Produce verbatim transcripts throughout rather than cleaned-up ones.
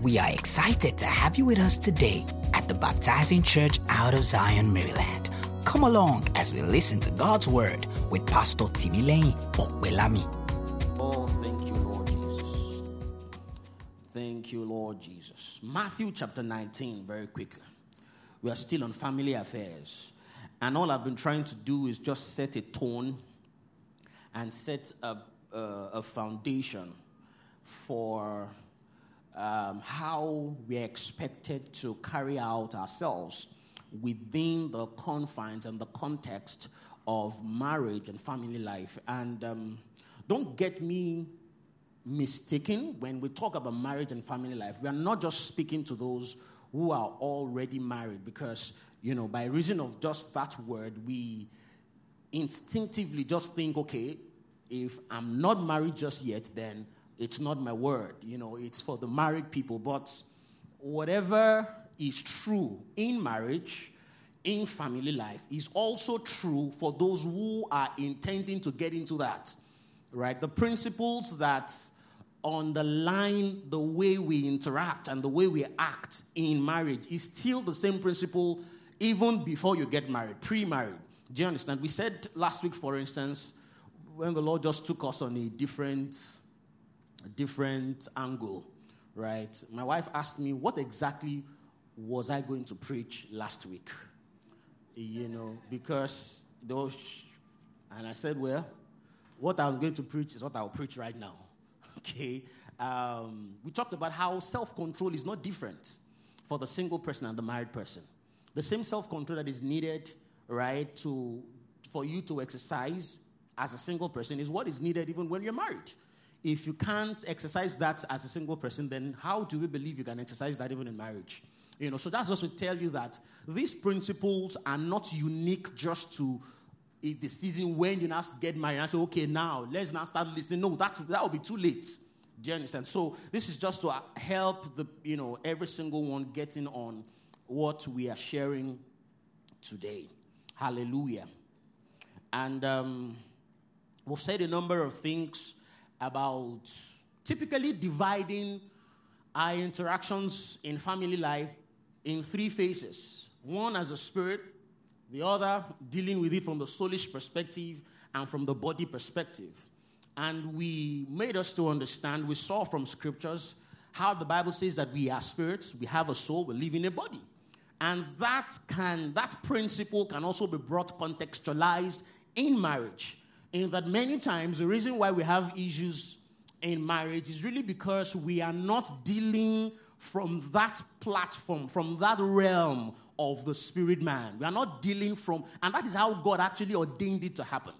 We are excited to have you with us today at the Baptizing Church out of Zion, Maryland. Come along as we listen to God's Word with Pastor Timi Opelami. Oh, thank you, Lord Jesus. Thank you, Lord Jesus. Matthew chapter nineteen, very quickly. We are still on family affairs. And all I've been trying to do is just set a tone and set a, a, a foundation for um, how we're expected to carry out ourselves within the confines and the context of marriage and family life. And um, don't get me mistaken, when we talk about marriage and family life, we are not just speaking to those who are already married, because, you know, by reason of just that word, we instinctively just think, okay, if I'm not married just yet, then it's not my word. You know, it's for the married people. But whatever is true in marriage, in family life, is also true for those who are intending to get into that, right? The principles that underline the way we interact and the way we act in marriage is still the same principle even before you get married, pre-married. Do you understand? We said last week, for instance, when the Lord just took us on a different, a different angle, right? My wife asked me, what exactly was I going to preach last week? You know, because those, and I said, well, what I'm going to preach is what I'll preach right now. Okay, um, we talked about how self-control is not different for the single person and the married person. The same self-control that is needed, right, to for you to exercise as a single person is what is needed even when you're married. If you can't exercise that as a single person, then how do we believe you can exercise that even in marriage? You know, so that's just to tell you that these principles are not unique just to Is the season when you now get married and say, okay, now let's now start listening. No, that's, that will be too late. Do you understand? So this is just to help the, you know, every single one getting on what we are sharing today. Hallelujah. And um, we've said a number of things about typically dividing our interactions in family life in three phases. One as a spirit, the other, dealing with it from the soulish perspective and from the body perspective. And we made us to understand, we saw from scriptures how the Bible says that we are spirits, we have a soul, we live in a body. And that can, that principle can also be brought contextualized in marriage. In that many times, the reason why we have issues in marriage is really because we are not dealing from that platform, from that realm of the spirit man. We are not dealing from, and that is how God actually ordained it to happen.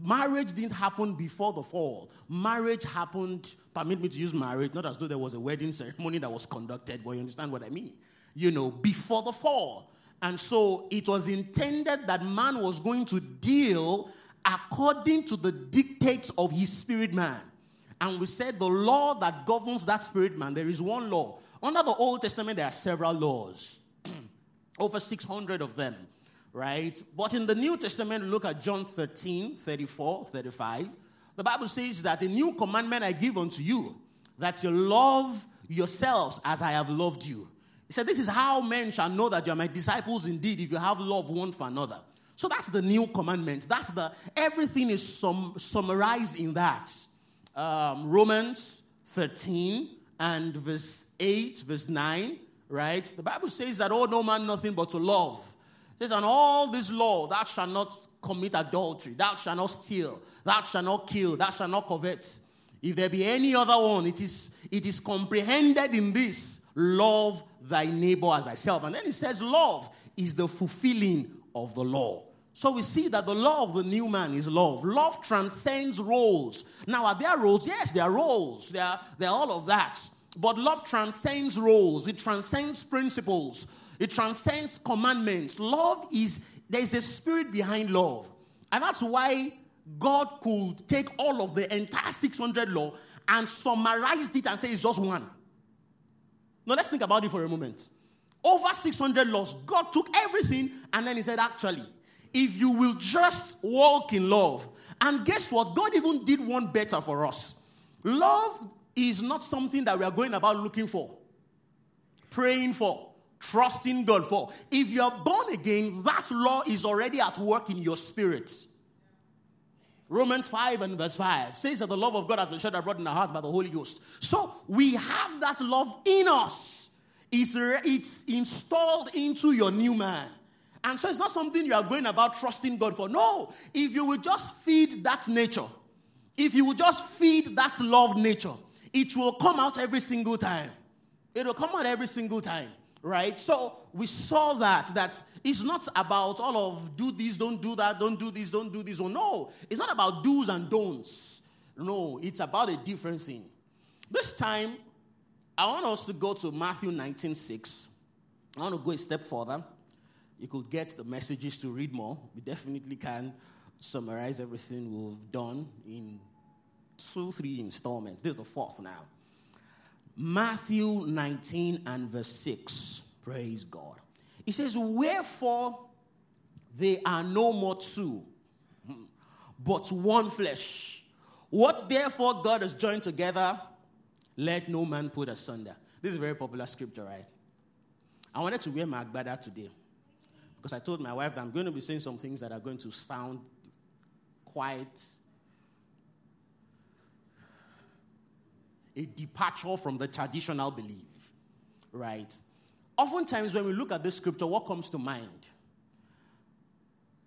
Marriage didn't happen before the fall. Marriage happened, permit me to use marriage, not as though there was a wedding ceremony that was conducted, but you understand what I mean, you know, before the fall. And so it was intended that man was going to deal according to the dictates of his spirit man. And we said the law that governs that spirit man, there is one law. Under the Old Testament, there are several laws. Over six hundred of them, right? But in the New Testament, look at John thirteen, thirty-four, thirty-five. The Bible says that a new commandment I give unto you, that you love yourselves as I have loved you. He said, this is how men shall know that you are my disciples indeed, if you have love one for another. So that's the new commandment. That's the, everything is sum, summarized in that. Um, Romans thirteen and verse eight, verse nine, right? The Bible says that, oh, no man, nothing but to love. It says, and all this law, thou shalt not commit adultery, thou shalt not steal, thou shalt not kill, thou shalt not covet. If there be any other one, it is it is comprehended in this, love thy neighbor as thyself. And then it says, love is the fulfilling of the law. So we see that the law of the new man is love. Love transcends roles. Now, are there roles? Yes, there are roles. There are, there are all of that. But love transcends roles. It transcends principles. It transcends commandments. Love is, there is a spirit behind love. And that's why God could take all of the entire six hundred law and summarize it and say it's just one. Now let's think about it for a moment. Over six hundred laws, God took everything and then he said, actually, if you will just walk in love. And guess what? God even did one better for us. Love is not something that we are going about looking for. praying for, trusting God for. If you're born again, that law is already at work in your spirit. Romans five and verse five says that the love of God has been shed abroad in our heart by the Holy Ghost. So we have that love in us. It's, it's installed into your new man. And so it's not something you are going about trusting God for. No, if you will just feed that nature, if you will just feed that love nature, it will come out every single time. It will come out every single time, right? So we saw that, that it's not about all of do this, don't do that, don't do this, don't do this. Oh, no, it's not about do's and don'ts. No, it's about a different thing. This time, I want us to go to Matthew nineteen six. I want to go a step further. You could get the messages to read more. We definitely can summarize everything we've done in two, three installments. This is the fourth now. Matthew nineteen and verse six. Praise God. It says, wherefore they are no more two, but one flesh. What therefore God has joined together, let no man put asunder. This is a very popular scripture, right? I wanted to wear my agbada today, because I told my wife that I'm going to be saying some things that are going to sound quite a departure from the traditional belief, right? Oftentimes when we look at this scripture, what comes to mind?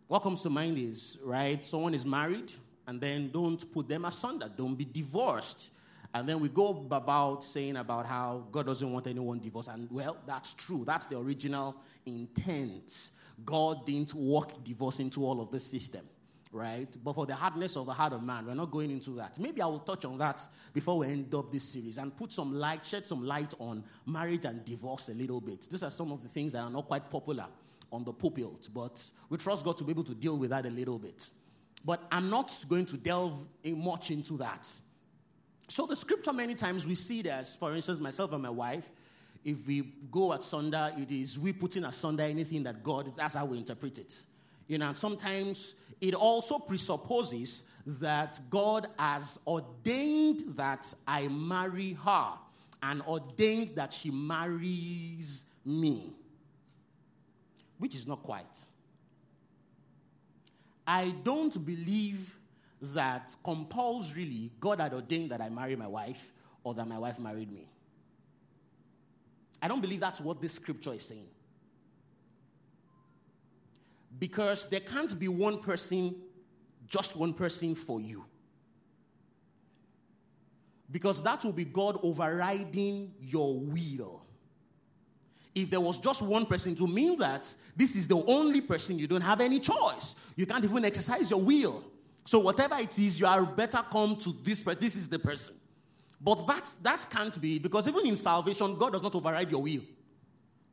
What comes to mind is, right, someone is married, and then don't put them asunder. Don't be divorced. And then we go about saying about how God doesn't want anyone divorced. And, well, that's true. That's the original intent. God didn't work divorce into all of the system, right? But for the hardness of the heart of man, we're not going into that. Maybe I will touch on that before we end up this series and put some light, shed some light on marriage and divorce a little bit. These are some of the things that are not quite popular on the pulpit, but we trust God to be able to deal with that a little bit. But I'm not going to delve in much into that. So the scripture, many times we see it as, for instance, myself and my wife, if we go asunder, it is we putting asunder anything that God, that's how we interpret it. You know, and sometimes it also presupposes that God has ordained that I marry her and ordained that she marries me, which is not quite. I don't believe that compulsorily God had ordained that I marry my wife or that my wife married me. I don't believe that's what this scripture is saying. Because there can't be one person, just one person for you. Because that will be God overriding your will. If there was just one person, to mean that this is the only person, you don't have any choice. You can't even exercise your will. So whatever it is, you are better come to this person. This is the person. But that, that can't be, because even in salvation, God does not override your will.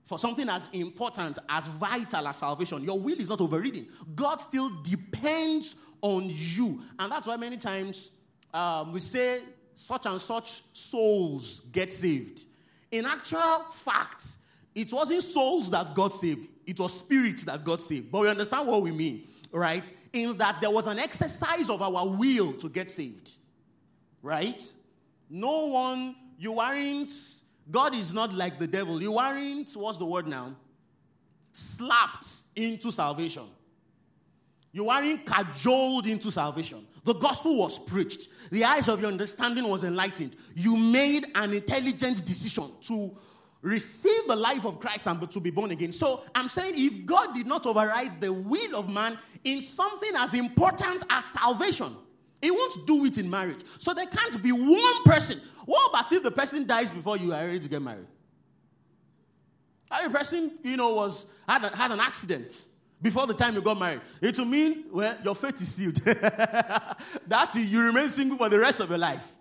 For something as important, as vital as salvation, your will is not overridden. God still depends on you. And that's why many times um, we say such and such souls get saved. In actual fact, it wasn't souls that God saved. It was spirits that God saved. But we understand what we mean, right? In that there was an exercise of our will to get saved, right? No one, you aren't, God is not like the devil. You aren't, what's the word now? Slapped into salvation. You aren't cajoled into salvation. The gospel was preached. The eyes of your understanding was enlightened. You made an intelligent decision to receive the life of Christ and to be born again. So I'm saying if God did not override the will of man in something as important as salvation, he won't do it in marriage. So there can't be one person. What about if the person dies before you are ready to get married? Every person, you know, was had, a, had an accident before the time you got married. It will mean, well, your faith is sealed. That is, you remain single for the rest of your life.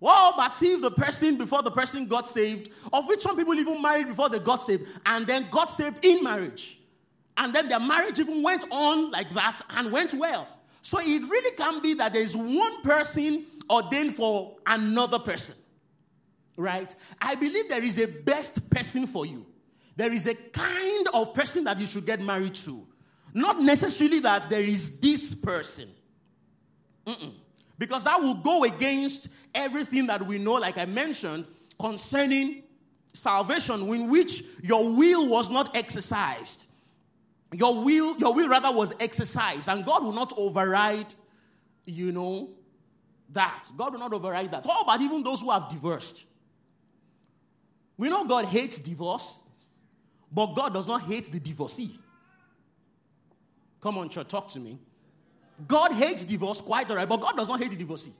What about if the person, before the person got saved, of which some people even married before they got saved, and then got saved in marriage. And then their marriage even went on like that and went well. So it really can be that there is one person ordained for another person, right? I believe there is a best person for you. There is a kind of person that you should get married to. Not necessarily that there is this person. Mm-mm. Because that will go against everything that we know, like I mentioned, concerning salvation in which your will was not exercised. Your will, your will rather was exercised, and God will not override, you know, that. God will not override that. What about even those who have divorced? We know God hates divorce, but God does not hate the divorcee. Come on, church, talk to me. God hates divorce, quite all right, but God does not hate the divorcee.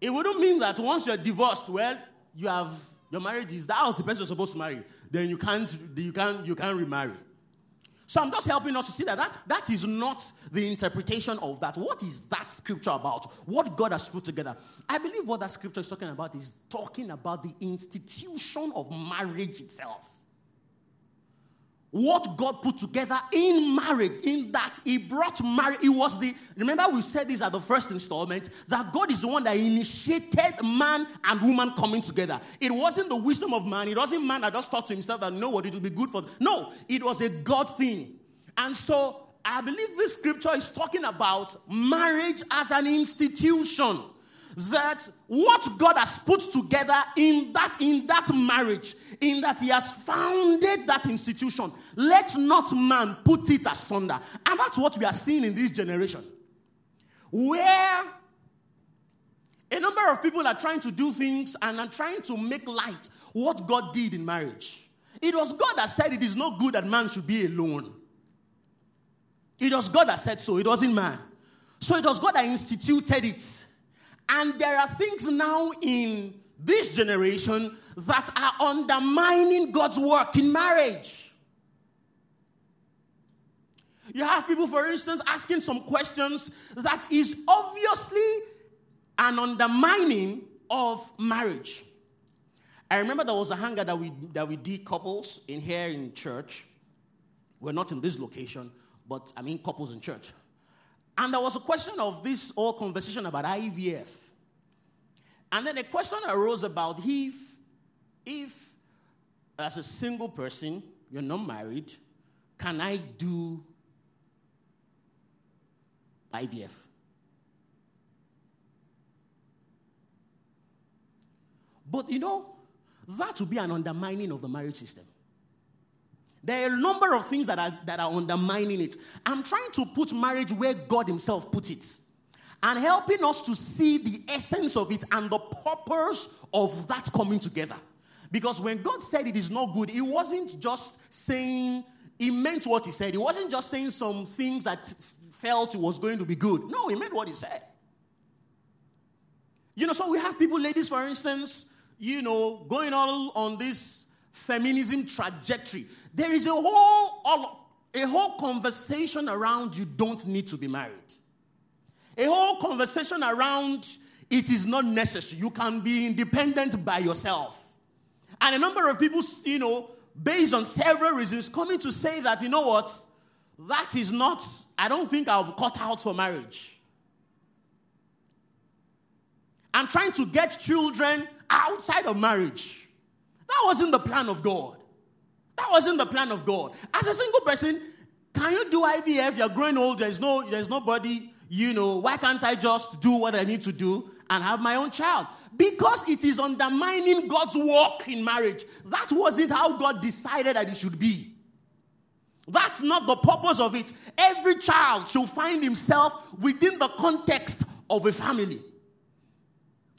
It wouldn't mean that once you're divorced, well, you have your marriage is that was the person you're supposed to marry. Then you can't, you can't, you can't remarry. So I'm just helping us to see that, that that is not the interpretation of that. What is that scripture about? What God has put together? I believe what that scripture is talking about is talking about the institution of marriage itself. What God put together in marriage, in that he brought marriage. It was the, remember we said this at the first installment, that God is the one that initiated man and woman coming together. It wasn't the wisdom of man. It wasn't man that just thought to himself that, no, what it will be good for. No, it was a God thing. And so I believe this scripture is talking about marriage as an institution. That what God has put together in that in that marriage, in that he has founded that institution, let not man put it asunder. And that's what we are seeing in this generation, where a number of people are trying to do things and are trying to make light what God did in marriage. It was God that said it is not good that man should be alone. It was God that said so. It wasn't man. So it was God that instituted it. And there are things now in this generation that are undermining God's work in marriage. You have people, for instance, asking some questions that is obviously an undermining of marriage. I remember there was a hangout that we that we did couples in here in church. We're not in this location, but I mean couples in church. And there was a question of this whole conversation about I V F. And then a question arose about if, if as a single person, you're not married, can I do I V F? But you know, that would be an undermining of the marriage system. There are a number of things that are, that are undermining it. I'm trying to put marriage where God himself put it and helping us to see the essence of it and the purpose of that coming together. Because when God said it is not good, he wasn't just saying, he meant what he said. He wasn't just saying some things that felt it was going to be good. No, he meant what he said. You know, so we have people, ladies, for instance, you know, going all on this feminism trajectory. There is a whole a whole conversation around you don't need to be married. A whole conversation around it is not necessary. You can be independent by yourself. And a number of people, you know, based on several reasons, coming to say that, you know what, that is not, I don't think I'll cut out for marriage. I'm trying to get children outside of marriage. That wasn't the plan of God. That wasn't the plan of God. As a single person, can you do I V F? You're growing old. There's no, there's nobody, you know, why can't I just do what I need to do and have my own child? Because it is undermining God's work in marriage. That wasn't how God decided that it should be. That's not the purpose of it. Every child should find himself within the context of a family.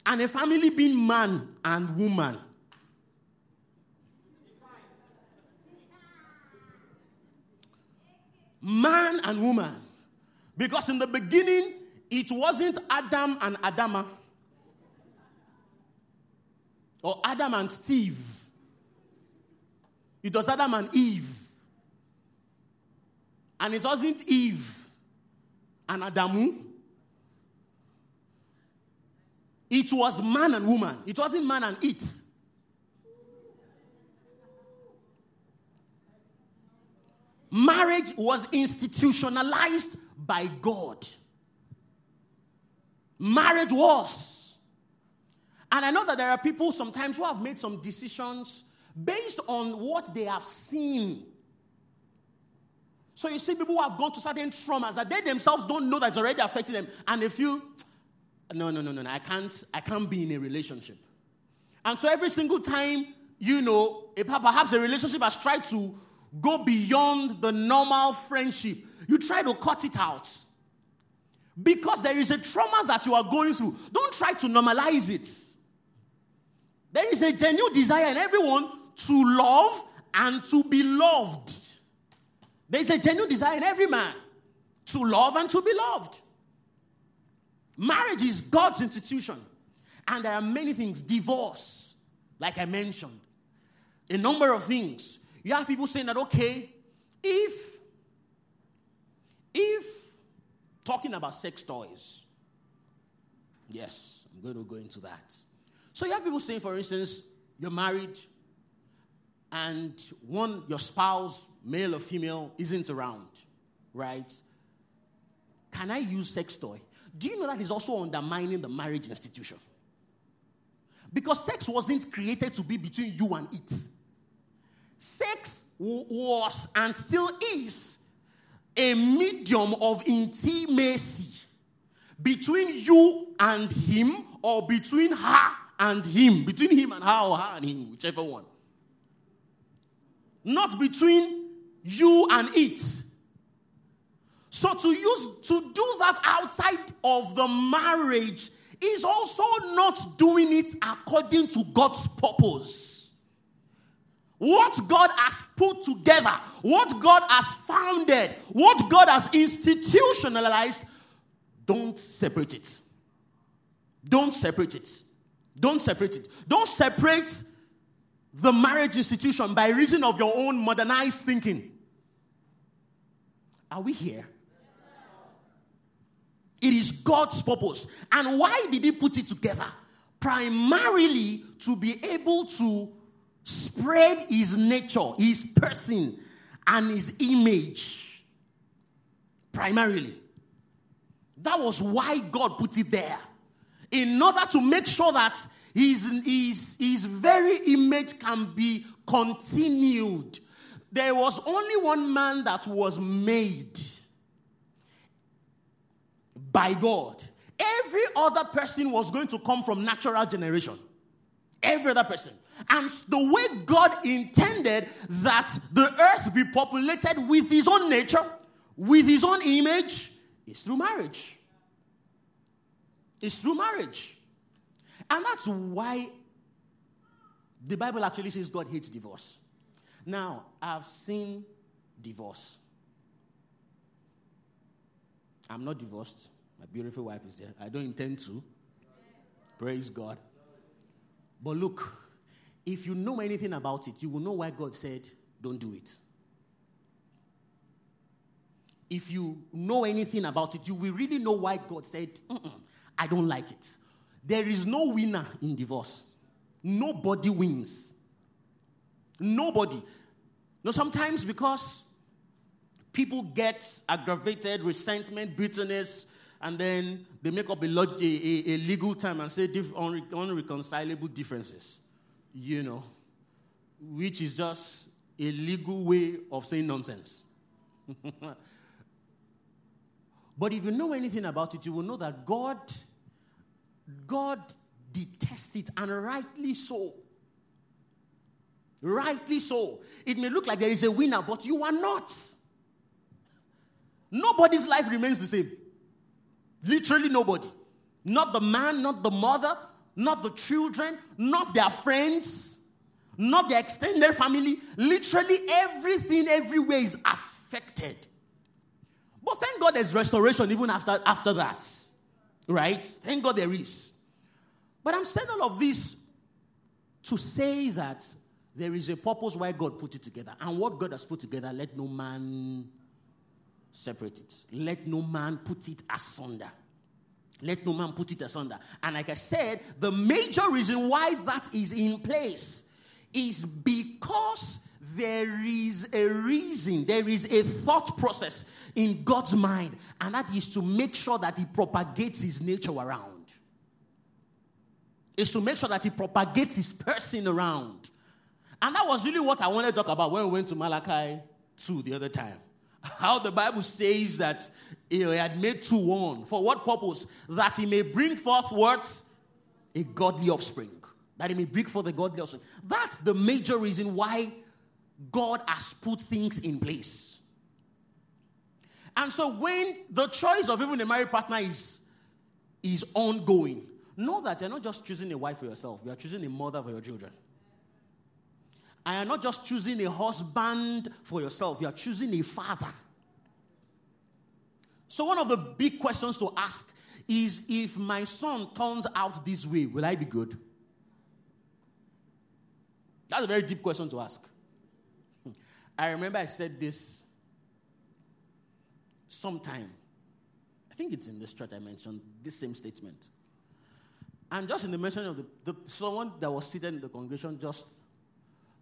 And a family being man and woman. Man and woman. Because in the beginning, it wasn't Adam and Adama. Or Adam and Steve. It was Adam and Eve. And it wasn't Eve and Adamu. It was man and woman. It wasn't man and it. Marriage was institutionalized by God. Marriage was. And I know that there are people sometimes who have made some decisions based on what they have seen. So you see people who have gone to certain traumas that they themselves don't know that's already affecting them. And they feel, no, no, no, no, no, I can't, I can't be in a relationship. And so every single time you know, a, perhaps a relationship has tried to go beyond the normal friendship. You try to cut it out. Because there is a trauma that you are going through. Don't try to normalize it. There is a genuine desire in everyone to love and to be loved. There is a genuine desire in every man to love and to be loved. Marriage is God's institution. And there are many things. Divorce, like I mentioned. A number of things. You have people saying that, okay, if, if, talking about sex toys. Yes, I'm going to go into that. So you have people saying, for instance, you're married and one, your spouse, male or female, isn't around, right? Can I use sex toy? Do you know that is also undermining the marriage institution? Because sex wasn't created to be between you and it. Sex was and still is a medium of intimacy between you and him, or between her and him, between him and her, or her and him, whichever one. Not between you and it. So to use to do that outside of the marriage is also not doing it according to God's purpose. What God has put together, what God has founded, what God has institutionalized, don't separate it. Don't separate it. Don't separate it. Don't separate the marriage institution by reason of your own modernized thinking. Are we here? It is God's purpose. And why did he put it together? Primarily to be able to spread his nature, his person, and his image. Primarily. That was why God put it there. In order to make sure that his, his, his very image can be continued. There was only one man that was made by God. Every other person was going to come from natural generation. Every other person. And the way God intended that the earth be populated with his own nature, with his own image, is through marriage. It's through marriage. And that's why the Bible actually says God hates divorce. Now, I've seen divorce. I'm not divorced. My beautiful wife is there. I don't intend to. Praise God. But look, if you know anything about it, you will know why God said, don't do it. If you know anything about it, you will really know why God said, I don't like it. There is no winner in divorce. Nobody wins. Nobody. No, sometimes because people get aggravated, resentment, bitterness, and then they make up a, log- a, a, a legal term and say diff- unre- unreconcilable differences. You know, which is just a legal way of saying nonsense. But if you know anything about it, you will know that God, God detests it, and rightly so. Rightly so. It may look like there is a winner, but you are not. Nobody's life remains the same. Literally nobody. Not the man, not the mother, not the children, not their friends, not their extended family. Literally everything everywhere is affected. But thank God there's restoration even after, after that. Right? Thank God there is. But I'm saying all of this to say that there is a purpose why God put it together. And what God has put together, let no man separate it. Let no man put it asunder. Let no man put it asunder. And like I said, the major reason why that is in place is because there is a reason, there is a thought process in God's mind, and that is to make sure that he propagates his nature around. It's to make sure that he propagates his person around. And that was really what I wanted to talk about when we went to Malachi two the other time. How the Bible says that he had made two one. For what purpose? That he may bring forth what? A godly offspring. that it may break for the godly also. That's the major reason why God has put things in place. And so when the choice of even a married partner is, is ongoing, know that you're not just choosing a wife for yourself. You are choosing a mother for your children. And you're not just choosing a husband for yourself. You are choosing a father. So one of the big questions to ask is, if my son turns out this way, will I be good? That's a very deep question to ask. I remember I said this sometime. I think it's in this church I mentioned this same statement. And just in the mention of the, the someone that was sitting in the congregation just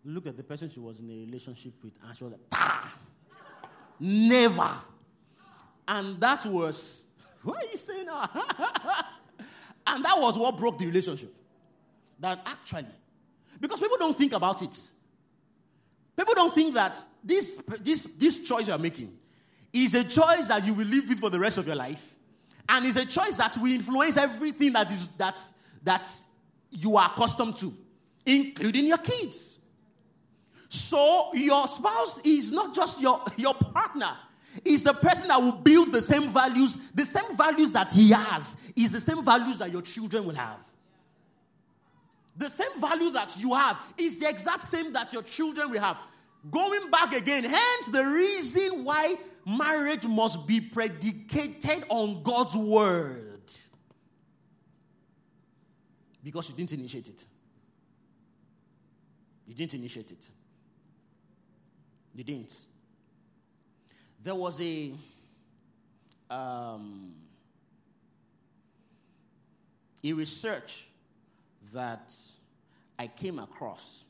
looked at the person she was in a relationship with, and she was like, ah, never. And that was, what are you saying now? And that was what broke the relationship. That actually, because people don't think about it. People don't think that this, this, this choice you're making is a choice that you will live with for the rest of your life. And it's a choice that will influence everything that is that that you are accustomed to, including your kids. So your spouse is not just your, your partner. It's the person that will build the same values, the same values that he has, is the same values that your children will have. The same value that you have is the exact same that your children will have. Going back again, hence the reason why marriage must be predicated on God's word. Because you didn't initiate it. You didn't initiate it. You didn't. There was a um, a research that I came across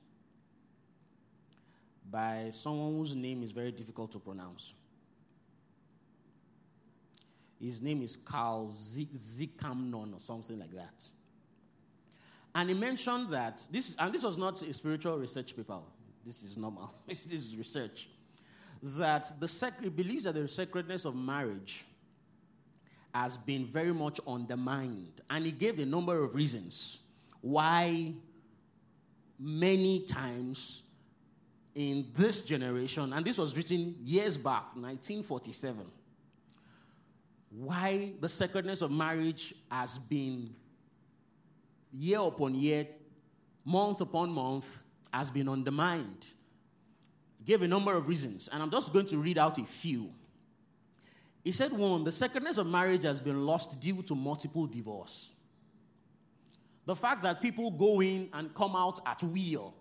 by someone whose name is very difficult to pronounce. His name is Carl Z- Zikamnon or something like that. And he mentioned that, this, and this was not a spiritual research paper. This is normal. This is research. That the sec- he believes that the sacredness of marriage has been very much undermined. And he gave a number of reasons why many times in this generation, and this was written years back, nineteen forty-seven, why the sacredness of marriage has been year upon year, month upon month, has been undermined. Gave a number of reasons, and I'm just going to read out a few. He said, one, the sacredness of marriage has been lost due to multiple divorce. The fact that people go in and come out at will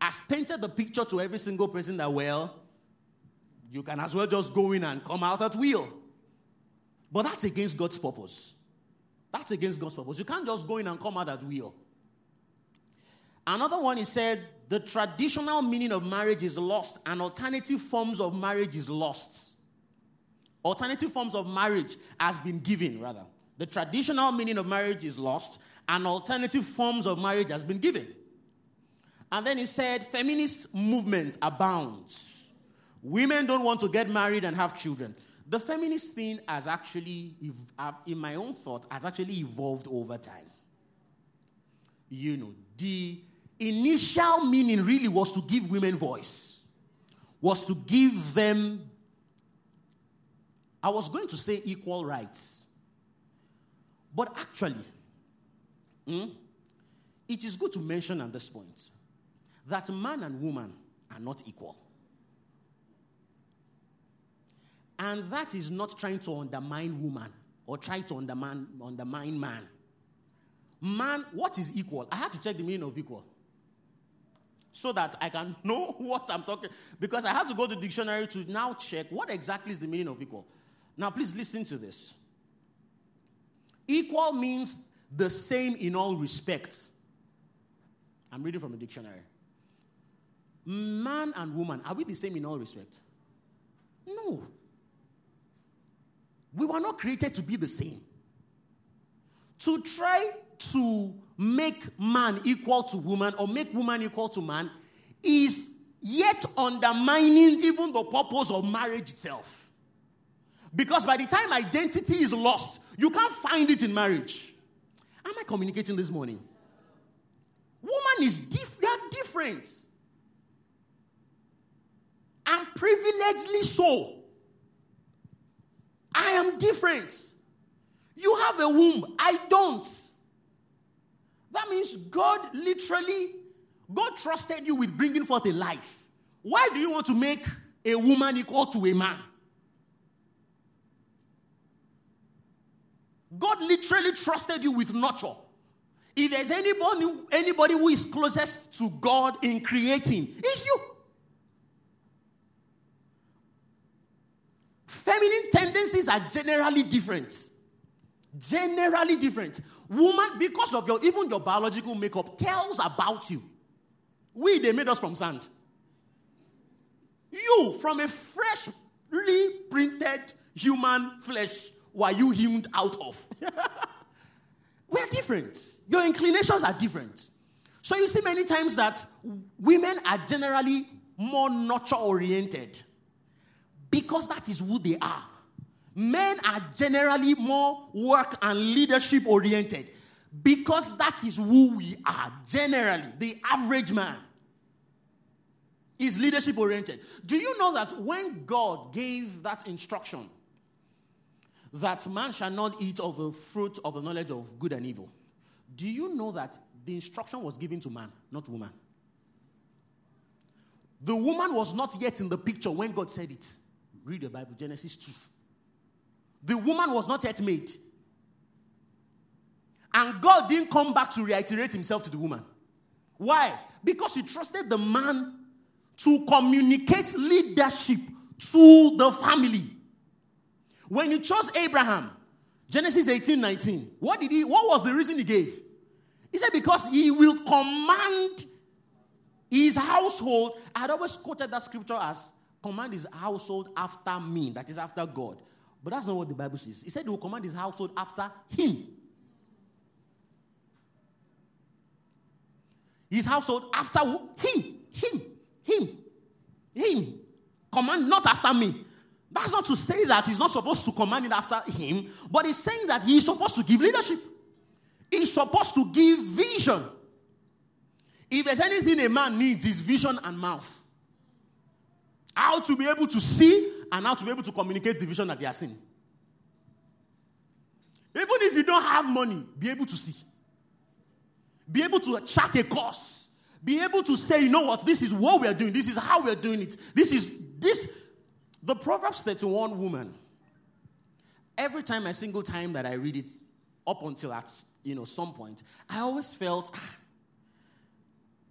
has painted the picture to every single person that, well, you can as well just go in and come out at will. But that's against God's purpose. That's against God's purpose. You can't just go in and come out at will. Another one, he said, the traditional meaning of marriage is lost and alternative forms of marriage is lost. Alternative forms of marriage has been given, rather. The traditional meaning of marriage is lost and alternative forms of marriage has been given. And then he said, feminist movement abounds. Women don't want to get married and have children. The feminist thing has actually, in my own thought, has actually evolved over time. You know, the initial meaning really was to give women voice, was to give them, I was going to say equal rights, but actually, hmm, it is good to mention at this point that man and woman are not equal. And that is not trying to undermine woman or try to undermine, undermine man. Man, what is equal? I had to check the meaning of equal so that I can know what I'm talking, because I had to go to the dictionary to now check what exactly is the meaning of equal. Now, please listen to this. Equal means the same in all respects. I'm reading from a dictionary. Man and woman, are we the same in all respects? No. We were not created to be the same. To try to make man equal to woman or make woman equal to man is yet undermining even the purpose of marriage itself. Because by the time identity is lost, you can't find it in marriage. Am I communicating this morning? Mine is different. They are different. And privilegedly so. I am different. You have a womb. I don't. That means God literally, God trusted you with bringing forth a life. Why do you want to make a woman equal to a man? God literally trusted you with nurture. If there's anybody, anybody who is closest to God in creating, it's you. Feminine tendencies are generally different. Generally different. Woman, because of your even your biological makeup, tells about you. We, they made us from sand. You, from a freshly printed human flesh, were you hewn out of. We're different. Your inclinations are different. So you see many times that women are generally more nurture-oriented because that is who they are. Men are generally more work and leadership-oriented because that is who we are. Generally, the average man is leadership-oriented. Do you know that when God gave that instruction, that man shall not eat of the fruit of the knowledge of good and evil. Do you know that the instruction was given to man, not woman? The woman was not yet in the picture when God said it. Read the Bible, Genesis two. The woman was not yet made. And God didn't come back to reiterate himself to the woman. Why? Because he trusted the man to communicate leadership to the family. When you chose Abraham, Genesis eighteen nineteen, what did he? What was the reason he gave? He said, because he will command his household. I had always quoted that scripture as, command his household after me, that is after God. But that's not what the Bible says. He said he will command his household after him. His household after who? Him, him, him, him. Command not after me. That's not to say that he's not supposed to command it after him, but he's saying that he's supposed to give leadership. He's supposed to give vision. If there's anything a man needs, it's vision and mouth. How to be able to see and how to be able to communicate the vision that they are seeing. Even if you don't have money, be able to see. Be able to chart a course. Be able to say, you know what, this is what we are doing. This is how we are doing it. This is this... The Proverbs thirty-one woman, every time, a single time that I read it, up until at, you know, some point, I always felt, ah,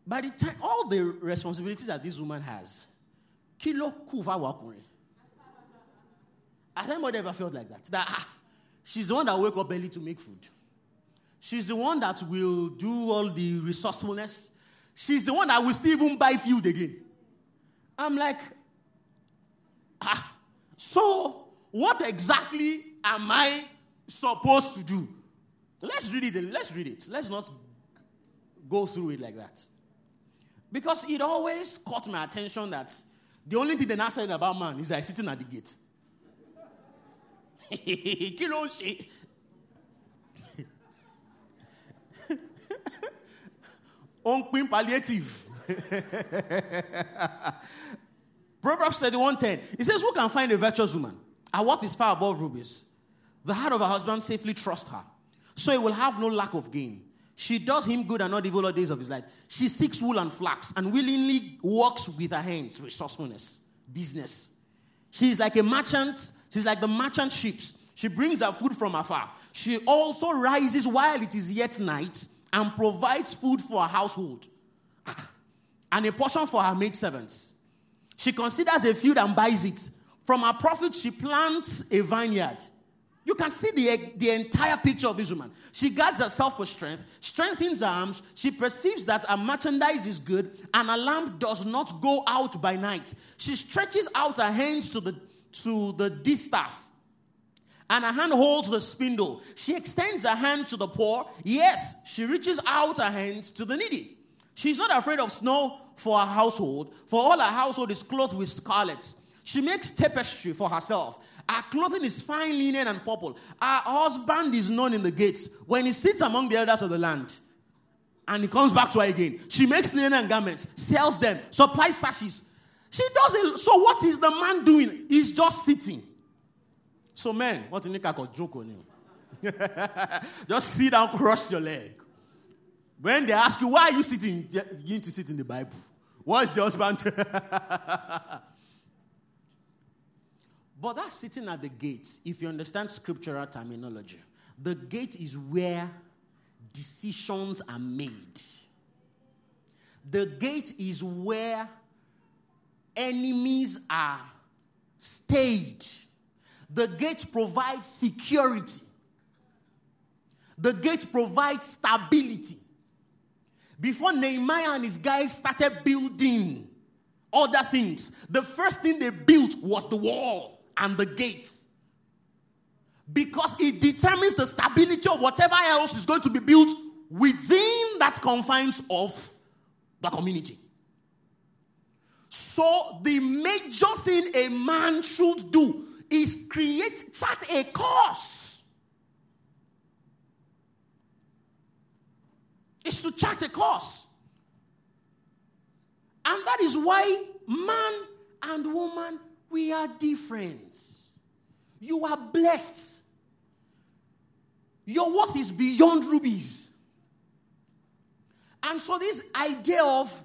by the time, all the responsibilities that this woman has, kilo kuva wakure. Has anybody ever felt like that? That ah, she's the one that wake up early to make food. She's the one that will do all the resourcefulness. She's the one that will still even buy food again. I'm like, ah, so what exactly am I supposed to do? Let's read it. Let's read it. Let's not go through it like that. Because it always caught my attention that the only thing they're not saying about man is that he's sitting at the gate. Kilo shit. On queen palliative. Proverbs thirty-one ten. It says, who can find a virtuous woman? Her worth is far above rubies. The heart of her husband safely trusts her, so he will have no lack of gain. She does him good and not evil all days of his life. She seeks wool and flax and willingly works with her hands, resourcefulness, business. She is like a merchant. She's like the merchant ships. She brings her food from afar. She also rises while it is yet night and provides food for her household and a portion for her maidservants. She considers a field and buys it. From her profit, she plants a vineyard. You can see the, the entire picture of this woman. She guards herself for strength, strengthens her arms. She perceives that her merchandise is good, and her lamp does not go out by night. She stretches out her hands to the, to the distaff, and her hand holds the spindle. She extends her hand to the poor. Yes, she reaches out her hands to the needy. She's not afraid of snow for her household, for all her household is clothed with scarlet. She makes tapestry for herself. Her clothing is fine linen and purple. Her husband is known in the gates when he sits among the elders of the land. and it comes back to her again. She makes linen and garments, sells them, supplies sashes. She doesn't. So what is the man doing? He's just sitting. So man, what you think I could joke on you? Just sit down, cross your leg. When they ask you, why are you sitting? Begin to sit in the Bible. What is the husband? But that's sitting at the gate. If you understand scriptural terminology, the gate is where decisions are made. The gate is where enemies are stayed. The gate provides security. The gate provides stability. Before Nehemiah and his guys started building other things, the first thing they built was the wall and the gate. Because it determines the stability of whatever else is going to be built within that confines of the community. So the major thing a man should do is create, chart a course. It's to chart a course. And that is why man and woman, we are different. You are blessed. Your worth is beyond rubies. And so this idea of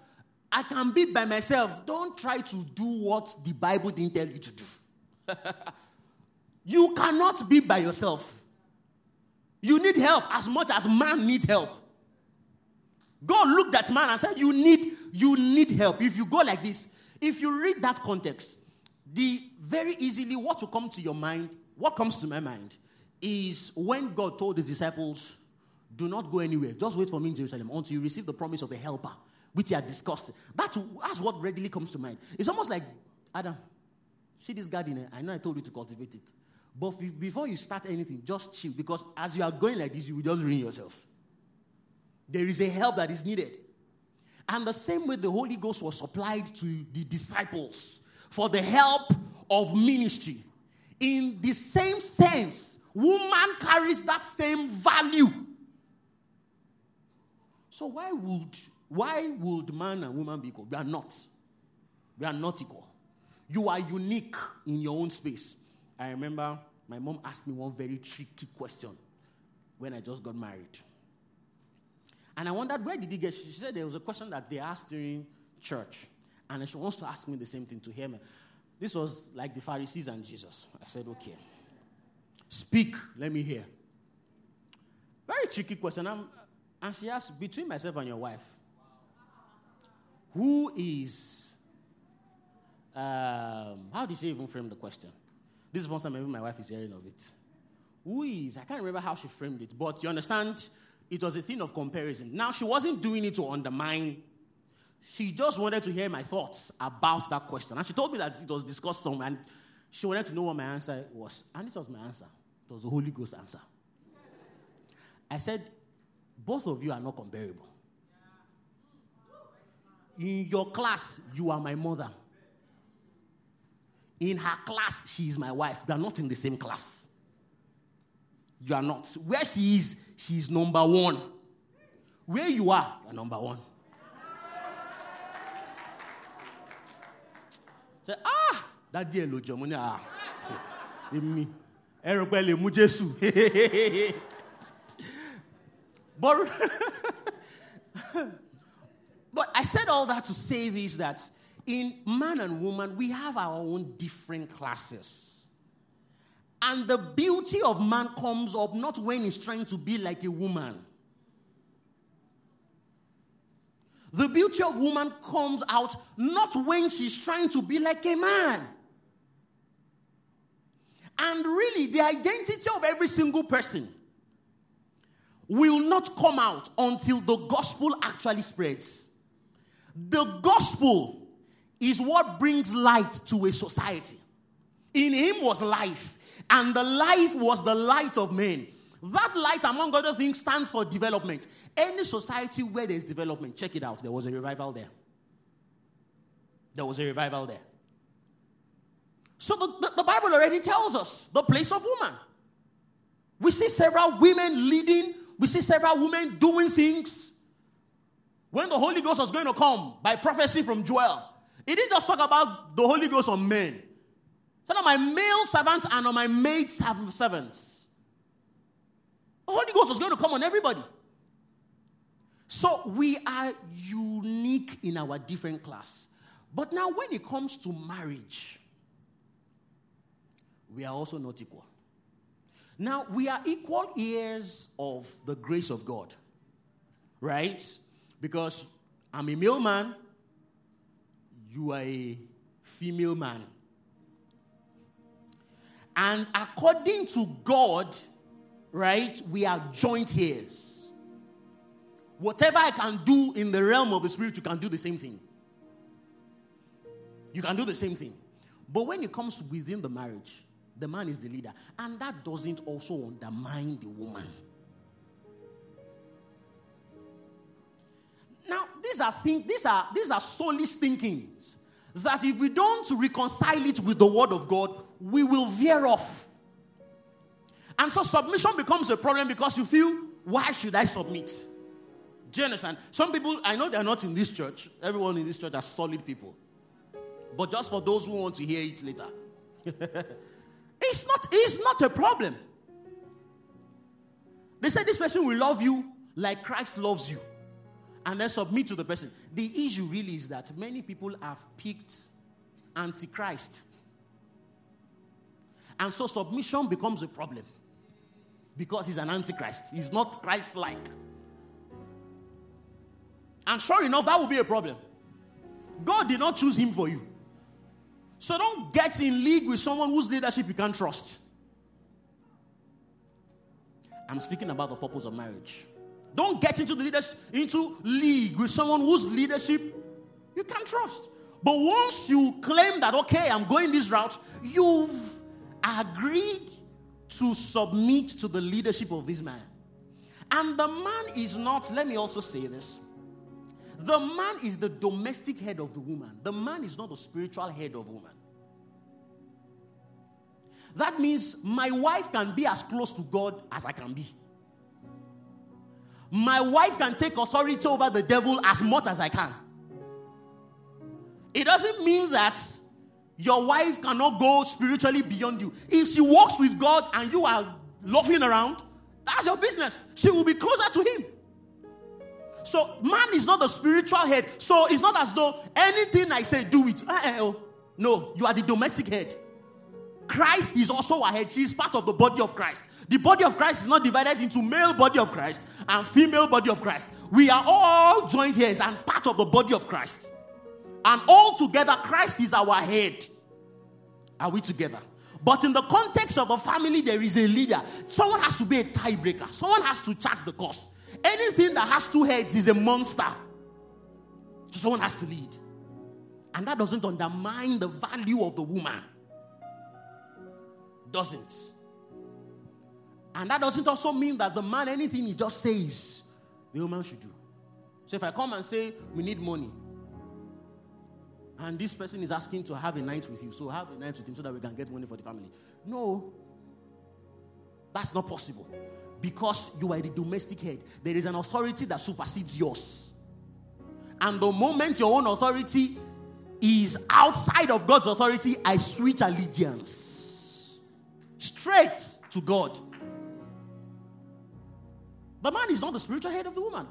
I can be by myself, don't try to do what the Bible didn't tell you to do. You cannot be by yourself. You need help as much as man needs help. God looked at man and said, you need, you need help. If you go like this, if you read that context, the very easily what will come to your mind, what comes to my mind, is when God told his disciples, do not go anywhere. Just wait for me in Jerusalem until you receive the promise of a helper, which you are discussed. That's, that's what readily comes to mind. It's almost like, Adam, see this garden, I know I told you to cultivate it. But if, before you start anything, just chill. Because as you are going like this, you will just ruin yourself. There is a help that is needed. And the same way the Holy Ghost was supplied to the disciples for the help of ministry. In the same sense, woman carries that same value. So why would why would man and woman be equal? We are not. We are not equal. You are unique in your own space. I remember my mom asked me one very tricky question when I just got married. And I wondered, where did he get? She said there was a question that they asked during church. And she wants to ask me the same thing to hear me. This was like the Pharisees and Jesus. I said, okay. Speak, let me hear. Very tricky question. I'm, and she asked, between myself and your wife, who is, um, how did she even frame the question? This is the first time even my wife is hearing of it. Who is, I can't remember how she framed it, but you understand, it was a thing of comparison. Now, she wasn't doing it to undermine. She just wanted to hear my thoughts about that question. And she told me that it was discussed somewhere, and she wanted to know what my answer was. And this was my answer. It was the Holy Ghost answer. I said, both of you are not comparable. In your class, you are my mother. In her class, she is my wife. We are not in the same class. You are not. Where she is, she is number one. Where you are, you are number one. Say, ah! That dear Lord, ah, me, but but I said all that to say this: that in man and woman we have our own different classes, and the beauty of man comes up not when he's trying to be like a woman. The beauty of woman comes out not when she's trying to be like a man. And really, the identity of every single person will not come out until the gospel actually spreads. The gospel is what brings light to a society. In him was life, and the life was the light of men. That light, among other things, stands for development. Any society where there's development, check it out. There was a revival there. There was a revival there. So the, the, the Bible already tells us the place of woman. We see several women leading. We see several women doing things. When the Holy Ghost was going to come by prophecy from Joel, he didn't just talk about the Holy Ghost on men. He said on my male servants and on my maid servants. The Holy Ghost was going to come on everybody. So we are unique in our different class. But now when it comes to marriage, we are also not equal. Now, we are equal heirs of the grace of God, right? Because I'm a male man, you are a female man. And according to God, right, we are joint heirs. Whatever I can do in the realm of the spirit, you can do the same thing. You can do the same thing. But when it comes within the marriage, the man is the leader. And that doesn't also undermine the woman. Now, these are think, these are these are soulish thinkings that if we don't reconcile it with the word of God, we will veer off. And so submission becomes a problem because you feel, why should I submit? Do you understand? Some people, I know they're not in this church. Everyone in this church are solid people. But just for those who want to hear it later. It's not, it's not a problem. They said this person will love you like Christ loves you. And then submit to the person. The issue really is that many people have picked antichrist. And so submission becomes a problem. Because he's an antichrist. He's not Christ-like. And sure enough, that will be a problem. God did not choose him for you. So don't get in league with someone whose leadership you can't trust. I'm speaking about the purpose of marriage. Don't get into the leaders into league with someone whose leadership you can't trust. But once you claim that, okay, I'm going this route, you've agreed to submit to the leadership of this man. And the man is not, let me also say this, the man is the domestic head of the woman. The man is not the spiritual head of woman. That means my wife can be as close to God as I can be. My wife can take authority over the devil as much as I can. It doesn't mean that your wife cannot go spiritually beyond you. If she walks with God and you are loafing around, that's your business. She will be closer to him. So man is not the spiritual head. So it's not as though anything I say, do it. No, you are the domestic head. Christ is also our head. She is part of the body of Christ. The body of Christ is not divided into male body of Christ and female body of Christ. We are all joint heirs and part of the body of Christ. And all together, Christ is our head. Are we together? But in the context of a family, there is a leader. Someone has to be a tiebreaker. Someone has to charge the course. Anything that has two heads is a monster. Someone has to lead. And that doesn't undermine the value of the woman. Doesn't. And that doesn't also mean that the man, anything he just says, the woman should do. So if I come and say, we need money, and this person is asking to have a night with you, so have a night with him so that we can get money for the family. No. That's not possible. Because you are the domestic head. There is an authority that supersedes yours. And the moment your own authority is outside of God's authority, I switch allegiance. Straight to God. The man is not the spiritual head of the woman.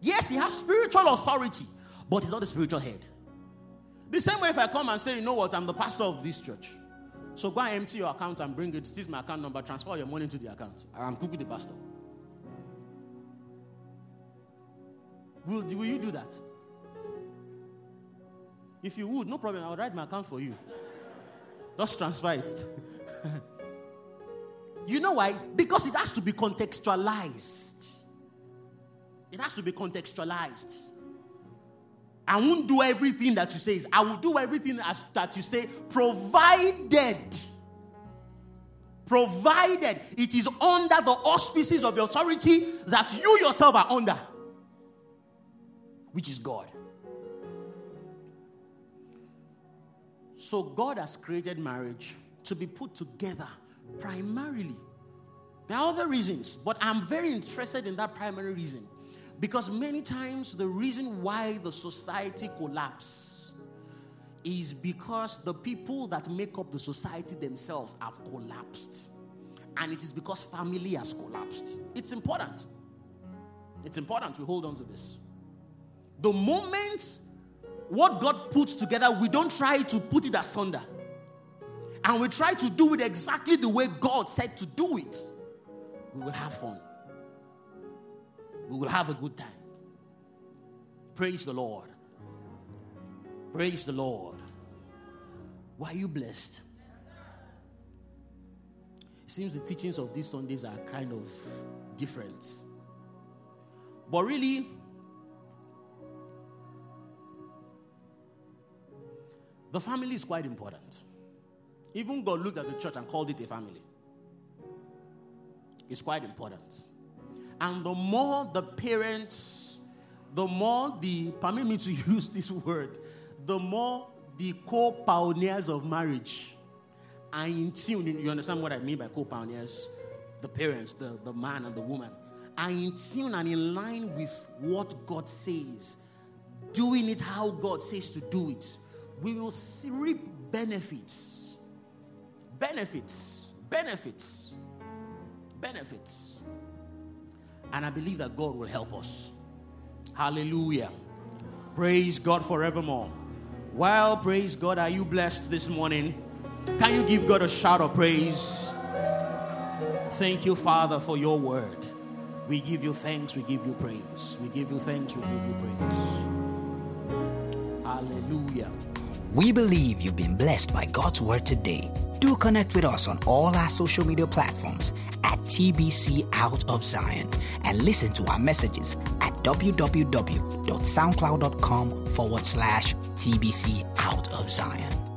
Yes, he has spiritual authority, but he's not the spiritual head. The same way if I come and say, you know what, I'm the pastor of this church. So go and empty your account and bring it. This is my account number. Transfer your money to the account. I'm cooking the pastor. Will, will you do that? If you would, no problem. I would write my account for you. Just transfer it. You know why? Because it has to be contextualized. It has to be contextualized. I won't do everything that you say. I will do everything as, that you say, provided. Provided it is under the auspices of the authority that you yourself are under, which is God. So God has created marriage to be put together primarily. There are other reasons, but I'm very interested in that primary reason. Because many times the reason why the society collapses is because the people that make up the society themselves have collapsed. And it is because family has collapsed. It's important. It's important we hold on to this. The moment what God puts together, we don't try to put it asunder. And we try to do it exactly the way God said to do it. We will have fun. We will have a good time. Praise the Lord. Praise the Lord. Why are you blessed? It seems the teachings of these Sundays are kind of different. But really, the family is quite important. Even God looked at the church and called it a family. It's quite important. And the more the parents, the more the, permit me to use this word, the more the co-pioneers of marriage are in tune. You understand what I mean by co-pioneers? The parents, the, the man and the woman, are in tune and in line with what God says, doing it how God says to do it. We will reap benefits. Benefits. Benefits. Benefits. And I believe that God will help us. Hallelujah. Praise God forevermore. Well, praise God. Are you blessed this morning? Can you give God a shout of praise? Thank you, Father, for your word. We give you thanks. We give you praise. We give you thanks. We give you praise. Hallelujah. We believe you've been blessed by God's word today. Do connect with us on all our social media platforms at T B C Out of Zion and listen to our messages at www dot soundcloud dot com forward slash T B C Out of Zion.